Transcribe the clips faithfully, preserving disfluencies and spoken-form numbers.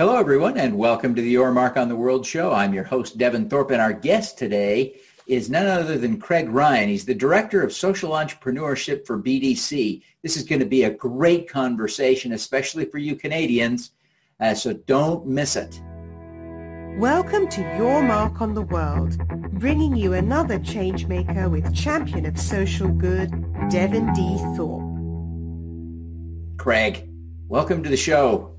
Hello, everyone, and welcome to the Your Mark on the World show. I'm your host, Devin Thorpe, and our guest today is none other than Craig Ryan. He's the Director of Social Entrepreneurship for B D C. This is going to be a great conversation, especially for you Canadians, uh, so don't miss it. Welcome to Your Mark on the World, bringing you another changemaker with champion of social good, Devin D. Thorpe. Craig, welcome to the show.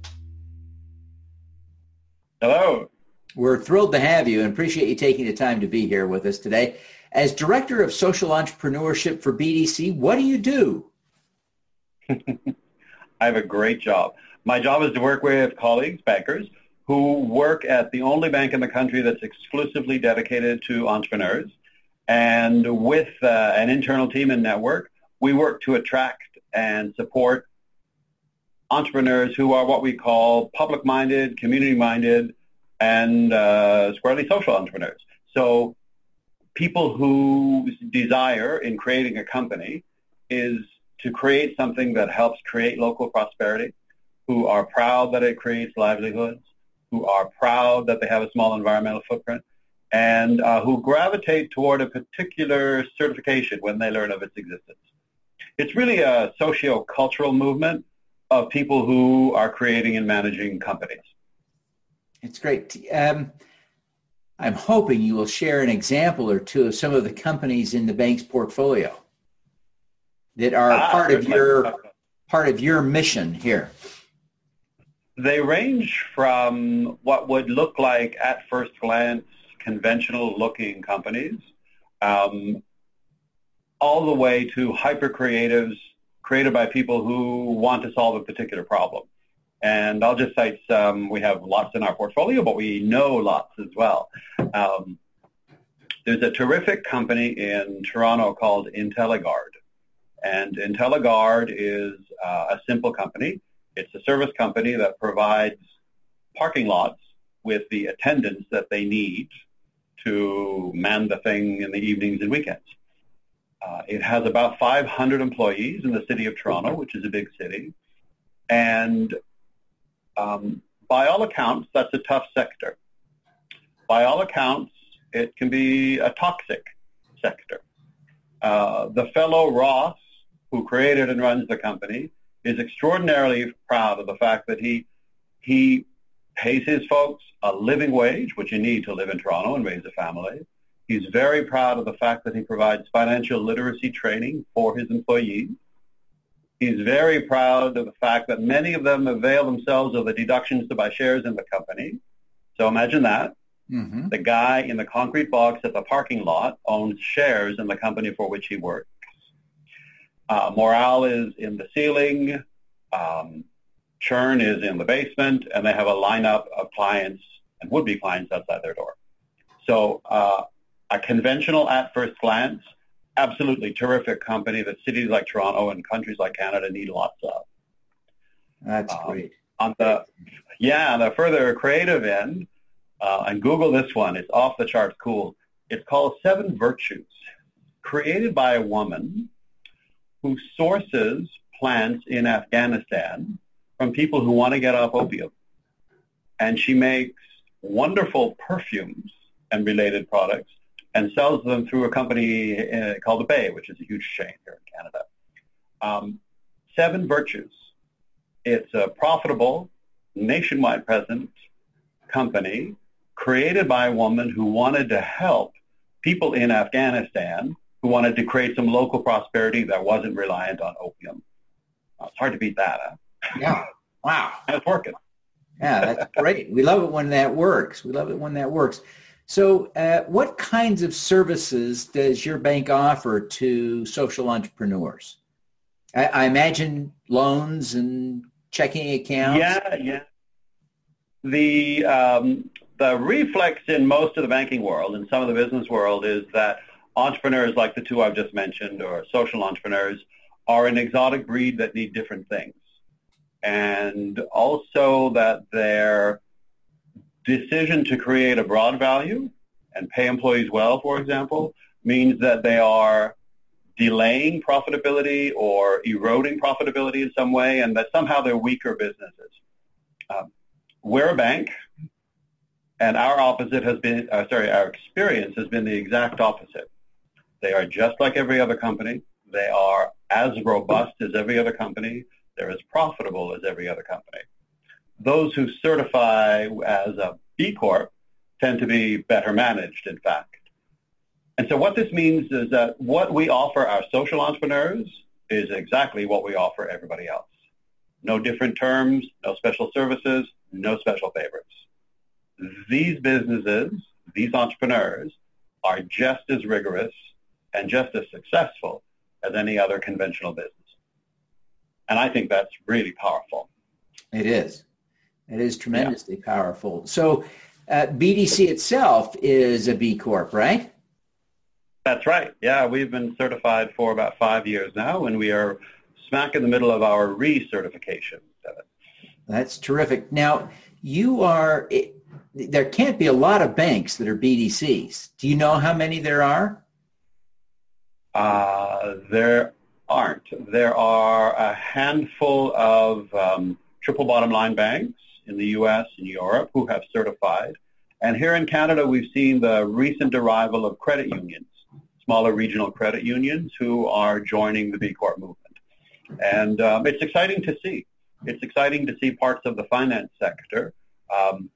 Hello. We're thrilled to have you and appreciate you taking the time to be here with us today. As Director of Social Entrepreneurship for B D C, what do you do? I have a great job. My job is to work with colleagues, bankers, who work at the only bank in the country that's exclusively dedicated to entrepreneurs. And with uh, an internal team and network, we work to attract and support entrepreneurs who are what we call public-minded, community-minded, and uh, squarely social entrepreneurs. So people whose desire in creating a company is to create something that helps create local prosperity, who are proud that it creates livelihoods, who are proud that they have a small environmental footprint, and uh, who gravitate toward a particular certification when they learn of its existence. It's really a socio-cultural movement of people who are creating and managing companies. It's great. Um, I'm hoping you will share an example or two of some of the companies in the bank's portfolio that are ah, part of your part of your mission here. They range from what would look like, at first glance, conventional-looking companies, um, all the way to hyper-creatives, created by people who want to solve a particular problem. And I'll just cite some. We have lots in our portfolio, but we know lots as well. Um, there's a terrific company in Toronto called IntelliGuard. And IntelliGuard is uh, a simple company. It's a service company that provides parking lots with the attendants that they need to man the thing in the evenings and weekends. Uh, it has about five hundred employees in the city of Toronto, which is a big city. And um, by all accounts, that's a tough sector. By all accounts, it can be a toxic sector. Uh, the fellow Ross, who created and runs the company, is extraordinarily proud of the fact that he he pays his folks a living wage, which you need to live in Toronto and raise a family. He's very proud of the fact that he provides financial literacy training for his employees. He's very proud of the fact that many of them avail themselves of the deductions to buy shares in the company. So imagine that. Mm-hmm. The guy in the concrete box at the parking lot owns shares in the company for which he works. Uh, morale is in the ceiling. Um, churn is in the basement. And they have a lineup of clients and would-be clients outside their door. So... Uh, A conventional, at first glance, absolutely terrific company that cities like Toronto and countries like Canada need lots of. That's um, great. On the yeah, on the further creative end, uh, and Google this one. It's off the charts cool. It's called Seven Virtues, created by a woman who sources plants in Afghanistan from people who want to get off opium, and she makes wonderful perfumes and related products, and sells them through a company uh, called The Bay, which is a huge chain here in Canada. Um, Seven Virtues. It's a profitable, nationwide present company created by a woman who wanted to help people in Afghanistan who wanted to create some local prosperity that wasn't reliant on opium. Oh, it's hard to beat that, huh? Yeah. Wow. And it's working. Yeah, that's great. We love it when that works. We love it when that works. So uh, what kinds of services does your bank offer to social entrepreneurs? I, I imagine loans and checking accounts. Yeah, yeah. The, um, the reflex in most of the banking world and some of the business world is that entrepreneurs like the two I've just mentioned, or social entrepreneurs, are an exotic breed that need different things. And also that they're decision to create a broad value and pay employees well, for example, means that they are delaying profitability or eroding profitability in some way, and that somehow they're weaker businesses. Um, we're a bank, and our opposite has been, uh, sorry, our experience has been the exact opposite. They are just like every other company. They are as robust as every other company. They're as profitable as every other company. Those who certify as a B Corp tend to be better managed, in fact. And so what this means is that what we offer our social entrepreneurs is exactly what we offer everybody else. No different terms, no special services, no special favors. These businesses, these entrepreneurs, are just as rigorous and just as successful as any other conventional business. And I think that's really powerful. It is. It is tremendously yeah. powerful. So uh, B D C itself is a B Corp, right? That's right. Yeah, we've been certified for about five years now, and we are smack in the middle of our recertification. That's terrific. Now, you are, it, there can't be a lot of banks that are B D Cs. Do you know how many there are? Uh, there aren't. There are a handful of um, triple bottom line banks in the U S and Europe who have certified. And here in Canada, we've seen the recent arrival of credit unions, smaller regional credit unions who are joining the B Corp movement. And um, it's exciting to see. It's exciting to see parts of the finance sector um,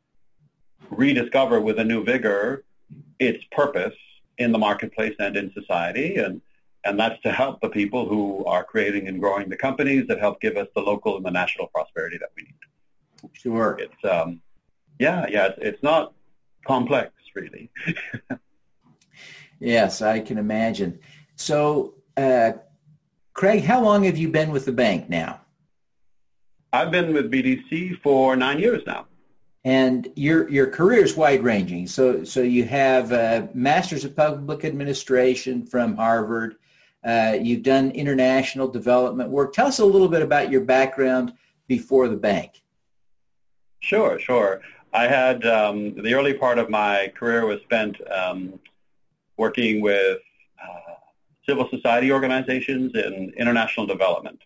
rediscover with a new vigor its purpose in the marketplace and in society. And, and that's to help the people who are creating and growing the companies that help give us the local and the national prosperity that we need. Sure. It's um, yeah, yeah, it's, it's not complex, really. Yes, I can imagine. So, uh, Craig, how long have you been with the bank now? I've been with B D C for nine years now. And your your career is wide-ranging. So, so you have a Master's of Public Administration from Harvard. Uh, you've done international development work. Tell us a little bit about your background before the bank. Sure, sure. I had um, the early part of my career was spent um, working with uh, civil society organizations in international development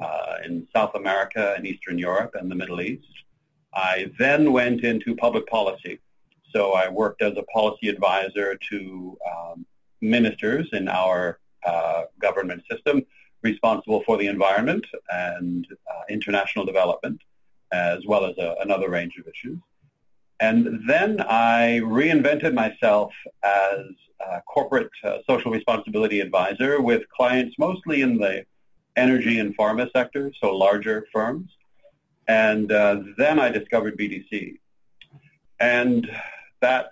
uh, in South America and Eastern Europe and the Middle East. I then went into public policy. So I worked as a policy advisor to um, ministers in our uh, government system responsible for the environment and uh, international development, as well as a, another range of issues. And then I reinvented myself as a corporate uh, social responsibility advisor with clients mostly in the energy and pharma sector, so larger firms. And uh, then I discovered B D C. And that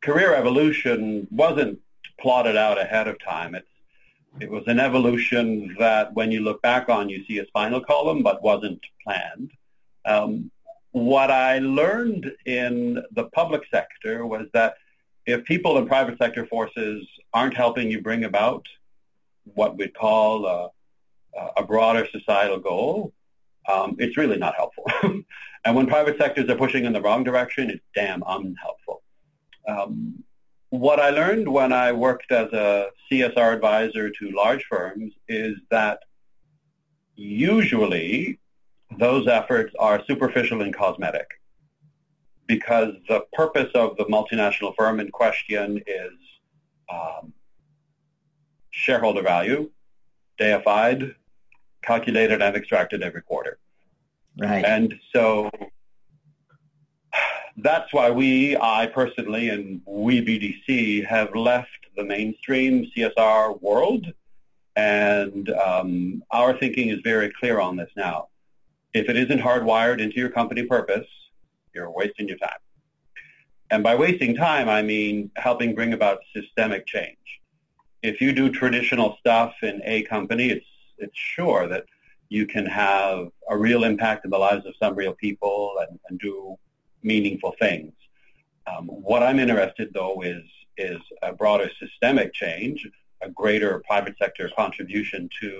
career evolution wasn't plotted out ahead of time. It's, it was an evolution that when you look back on, you see a spinal column, but wasn't planned. Um, What I learned in the public sector was that if people and private sector forces aren't helping you bring about what we'd call a, a broader societal goal, um, it's really not helpful. And when private sectors are pushing in the wrong direction, it's damn unhelpful. Um, what I learned when I worked as a C S R advisor to large firms is that usually those efforts are superficial and cosmetic because the purpose of the multinational firm in question is um, shareholder value, deified, calculated, and extracted every quarter. Right. And so that's why we, I personally, and we B D C, have left the mainstream C S R world, and um, our thinking is very clear on this now. If it isn't hardwired into your company purpose, you're wasting your time. And by wasting time, I mean helping bring about systemic change. If you do traditional stuff in a company, it's it's sure that you can have a real impact in the lives of some real people and, and do meaningful things. Um, what I'm interested, though, is is a broader systemic change, a greater private sector contribution to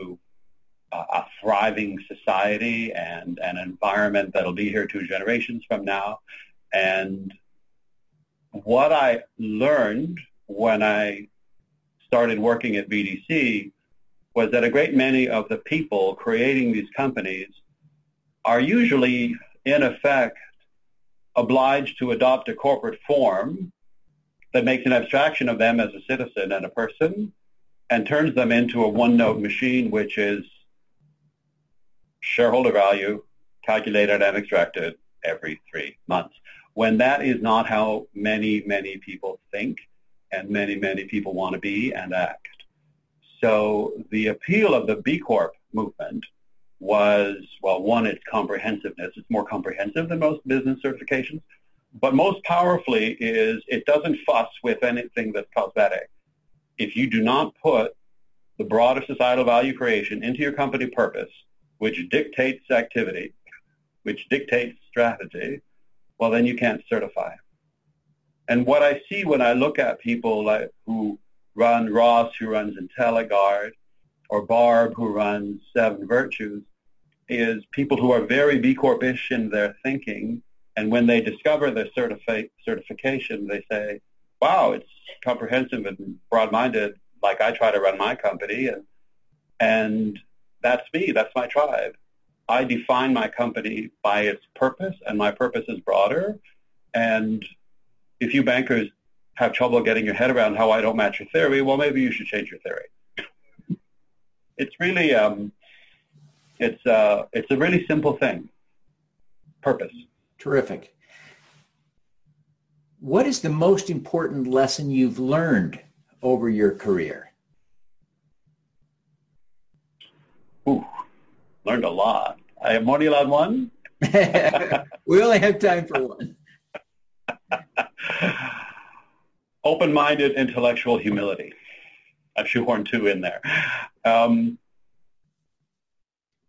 a thriving society and an environment that'll be here two generations from now. And what I learned when I started working at B D C was that a great many of the people creating these companies are usually in effect obliged to adopt a corporate form that makes an abstraction of them as a citizen and a person and turns them into a one-note machine, which is shareholder value calculated and extracted every three months. When that is not how many, many people think and many, many people want to be and act. So the appeal of the B Corp movement was, well, one, its comprehensiveness. It's more comprehensive than most business certifications. But most powerfully is it doesn't fuss with anything that's cosmetic. If you do not put the broader societal value creation into your company purpose, which dictates activity, which dictates strategy, well, then you can't certify. And what I see when I look at people like who run Ross, who runs IntelliGuard, or Barb, who runs Seven Virtues, is people who are very B Corp-ish in their thinking, and when they discover their certifi- certification, they say, wow, it's comprehensive and broad-minded, like I try to run my company, and, and that's me, that's my tribe. I define my company by its purpose, and my purpose is broader, and if you bankers have trouble getting your head around how I don't match your theory, well, maybe you should change your theory. It's really, um, it's uh, it's a really simple thing. Purpose. Terrific. What is the most important lesson you've learned over your career? Ooh, learned a lot. I am only allowed one. We only have time for one. Open-minded intellectual humility. I've shoehorned two in there. Um,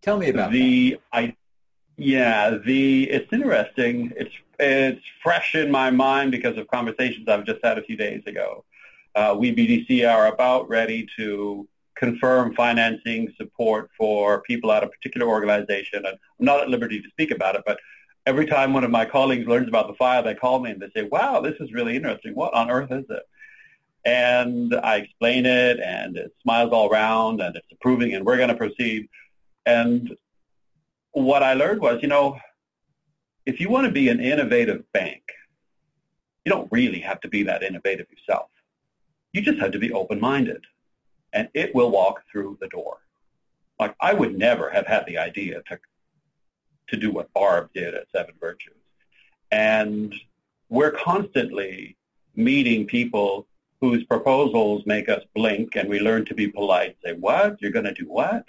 Tell me about the. That. I, yeah, the. It's interesting. It's it's fresh in my mind because of conversations I've just had a few days ago. Uh, we B D C are about ready to confirm financing support for people at a particular organization. I'm not at liberty to speak about it, but every time one of my colleagues learns about the fire, they call me and they say, wow, this is really interesting. What on earth is it? And I explain it, and it smiles all around, and it's approving, and we're going to proceed. And what I learned was, you know, if you want to be an innovative bank, you don't really have to be that innovative yourself. You just have to be open-minded, and it will walk through the door. Like, I would never have had the idea to to do what Barb did at Seven Virtues. And we're constantly meeting people whose proposals make us blink, and we learn to be polite and say, what? You're going to do what?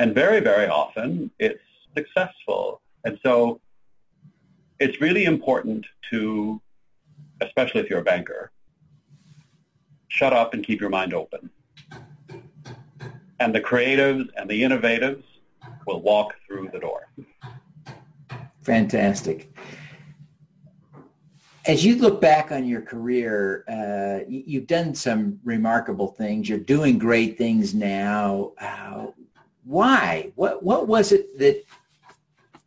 And very, very often it's successful. And so it's really important to, especially if you're a banker, shut up and keep your mind open. And the creatives and the innovatives will walk through the door. Fantastic. As you look back on your career, uh, you've done some remarkable things. You're doing great things now. Uh, why? What What was it that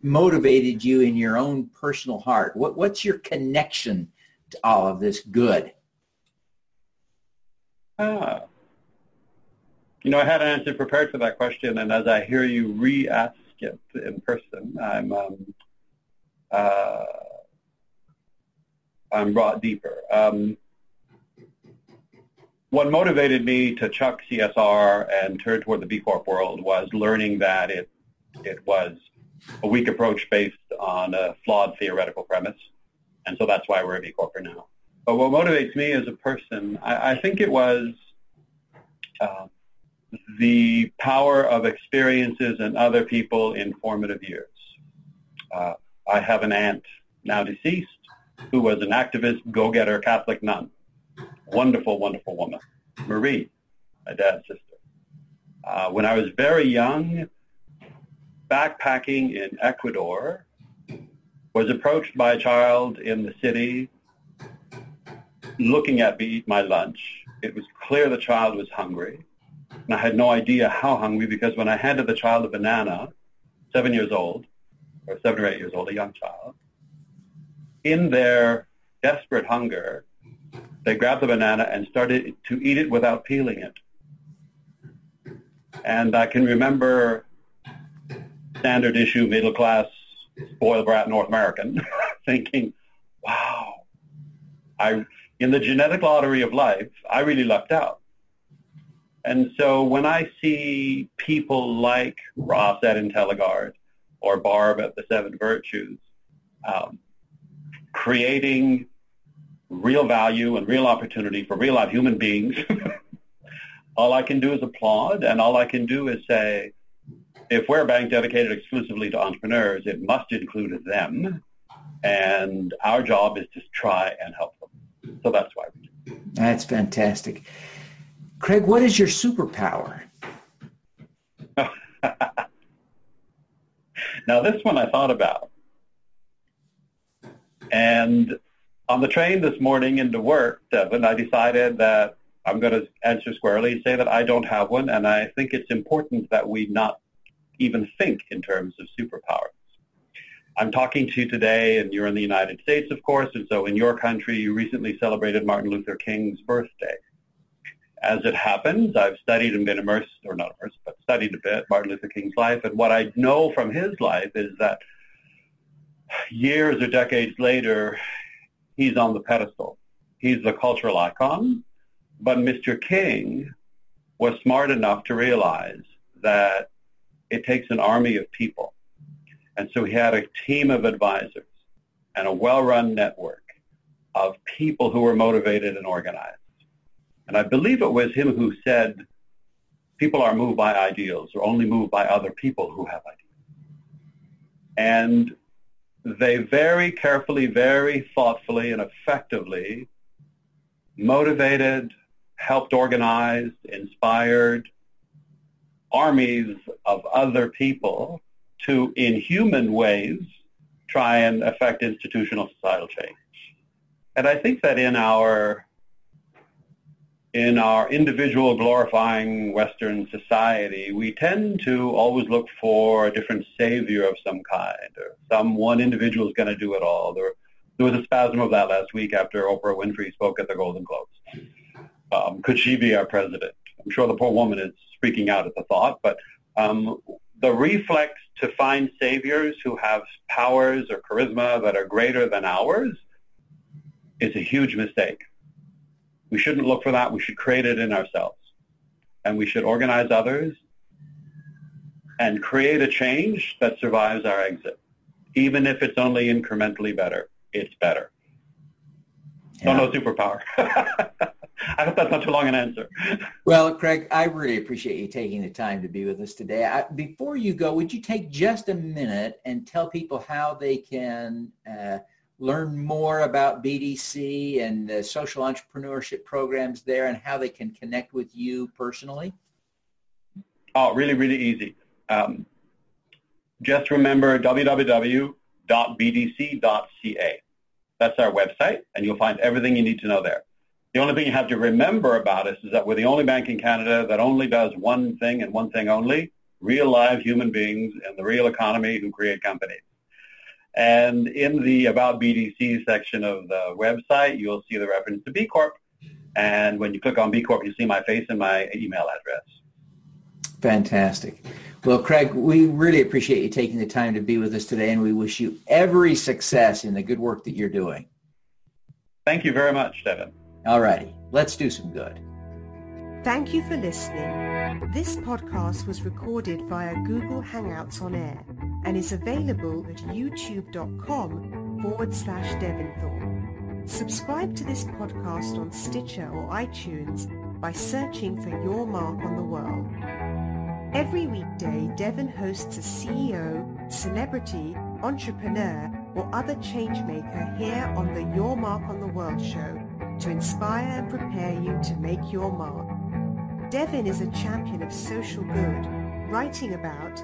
motivated you in your own personal heart? What What's your connection to all of this good? Ah. You know, I had an answer prepared for that question, and as I hear you re-ask it in person, I'm um, uh, I'm brought deeper. Um, what motivated me to chuck C S R and turn toward the B Corp world was learning that it it was a weak approach based on a flawed theoretical premise, and so that's why we're a B Corp for now. But what motivates me as a person, I, I think it was. Uh, the power of experiences and other people in formative years. Uh, I have an aunt, now deceased, who was an activist, go-getter, Catholic nun. Wonderful, wonderful woman. Marie, my dad's sister. Uh, when I was very young, backpacking in Ecuador, was approached by a child in the city looking at me eat my lunch. It was clear the child was hungry. And I had no idea how hungry, because when I handed the child a banana, seven years old, or seven or eight years old, a young child, in their desperate hunger, they grabbed the banana and started to eat it without peeling it. And I can remember standard issue, middle class spoiled brat North American, thinking, wow, I in the genetic lottery of life, I really lucked out. And so when I see people like Ross at IntelliGuard or Barb at the Seven Virtues um, creating real value and real opportunity for real live human beings, all I can do is applaud, and all I can do is say, if we're a bank dedicated exclusively to entrepreneurs, it must include them, and our job is to try and help them. So that's why we do it. That's fantastic. Craig, what is your superpower? Now, this one I thought about. And on the train this morning into work, Devin, I decided that I'm going to answer squarely, say that I don't have one, and I think it's important that we not even think in terms of superpowers. I'm talking to you today, and you're in the United States, of course, and so in your country, you recently celebrated Martin Luther King's birthday. As it happens, I've studied and been immersed, or not immersed, but studied a bit Martin Luther King's life, and what I know from his life is that years or decades later, he's on the pedestal. He's the cultural icon, but Mister King was smart enough to realize that it takes an army of people. And so he had a team of advisors and a well-run network of people who were motivated and organized. And I believe it was him who said, people are moved by ideals or only moved by other people who have ideals. And they very carefully, very thoughtfully and effectively motivated, helped organize, inspired armies of other people to, in human ways, try and affect institutional societal change. And I think that in our in our individual glorifying Western society, we tend to always look for a different savior of some kind, or some one individual is going to do it all. There, there was a spasm of that last week after Oprah Winfrey spoke at the Golden Globes. Um, could she be our president? I'm sure the poor woman is freaking out at the thought, but um, the reflex to find saviors who have powers or charisma that are greater than ours is a huge mistake. We shouldn't look for that. We should create it in ourselves. And we should organize others and create a change that survives our exit. Even if it's only incrementally better, it's better. Yeah. So no superpower. I hope that's not too long an answer. Well, Craig, I really appreciate you taking the time to be with us today. I, before you go, would you take just a minute and tell people how they can uh, learn more about B D C and the social entrepreneurship programs there and how they can connect with you personally? Oh, really, really easy. Um, just remember w w w dot b d c dot c a. That's our website, and you'll find everything you need to know there. The only thing you have to remember about us is that we're the only bank in Canada that only does one thing and one thing only, real live human beings and the real economy who create companies. And in the About B D C section of the website, you'll see the reference to B Corp. And when you click on B Corp, you see my face and my email address. Fantastic. Well, Craig, we really appreciate you taking the time to be with us today, and we wish you every success in the good work that you're doing. Thank you very much, Devin. All righty, let's do some good. Thank you for listening. This podcast was recorded via Google Hangouts on Air and is available at youtube.com forward slash Devin Thorpe. Subscribe to this podcast on Stitcher or iTunes by searching for Your Mark on the World. Every weekday, Devin hosts a C E O, celebrity, entrepreneur, or other changemaker here on the Your Mark on the World show, to inspire and prepare you to make your mark. Devin is a champion of social good, writing about,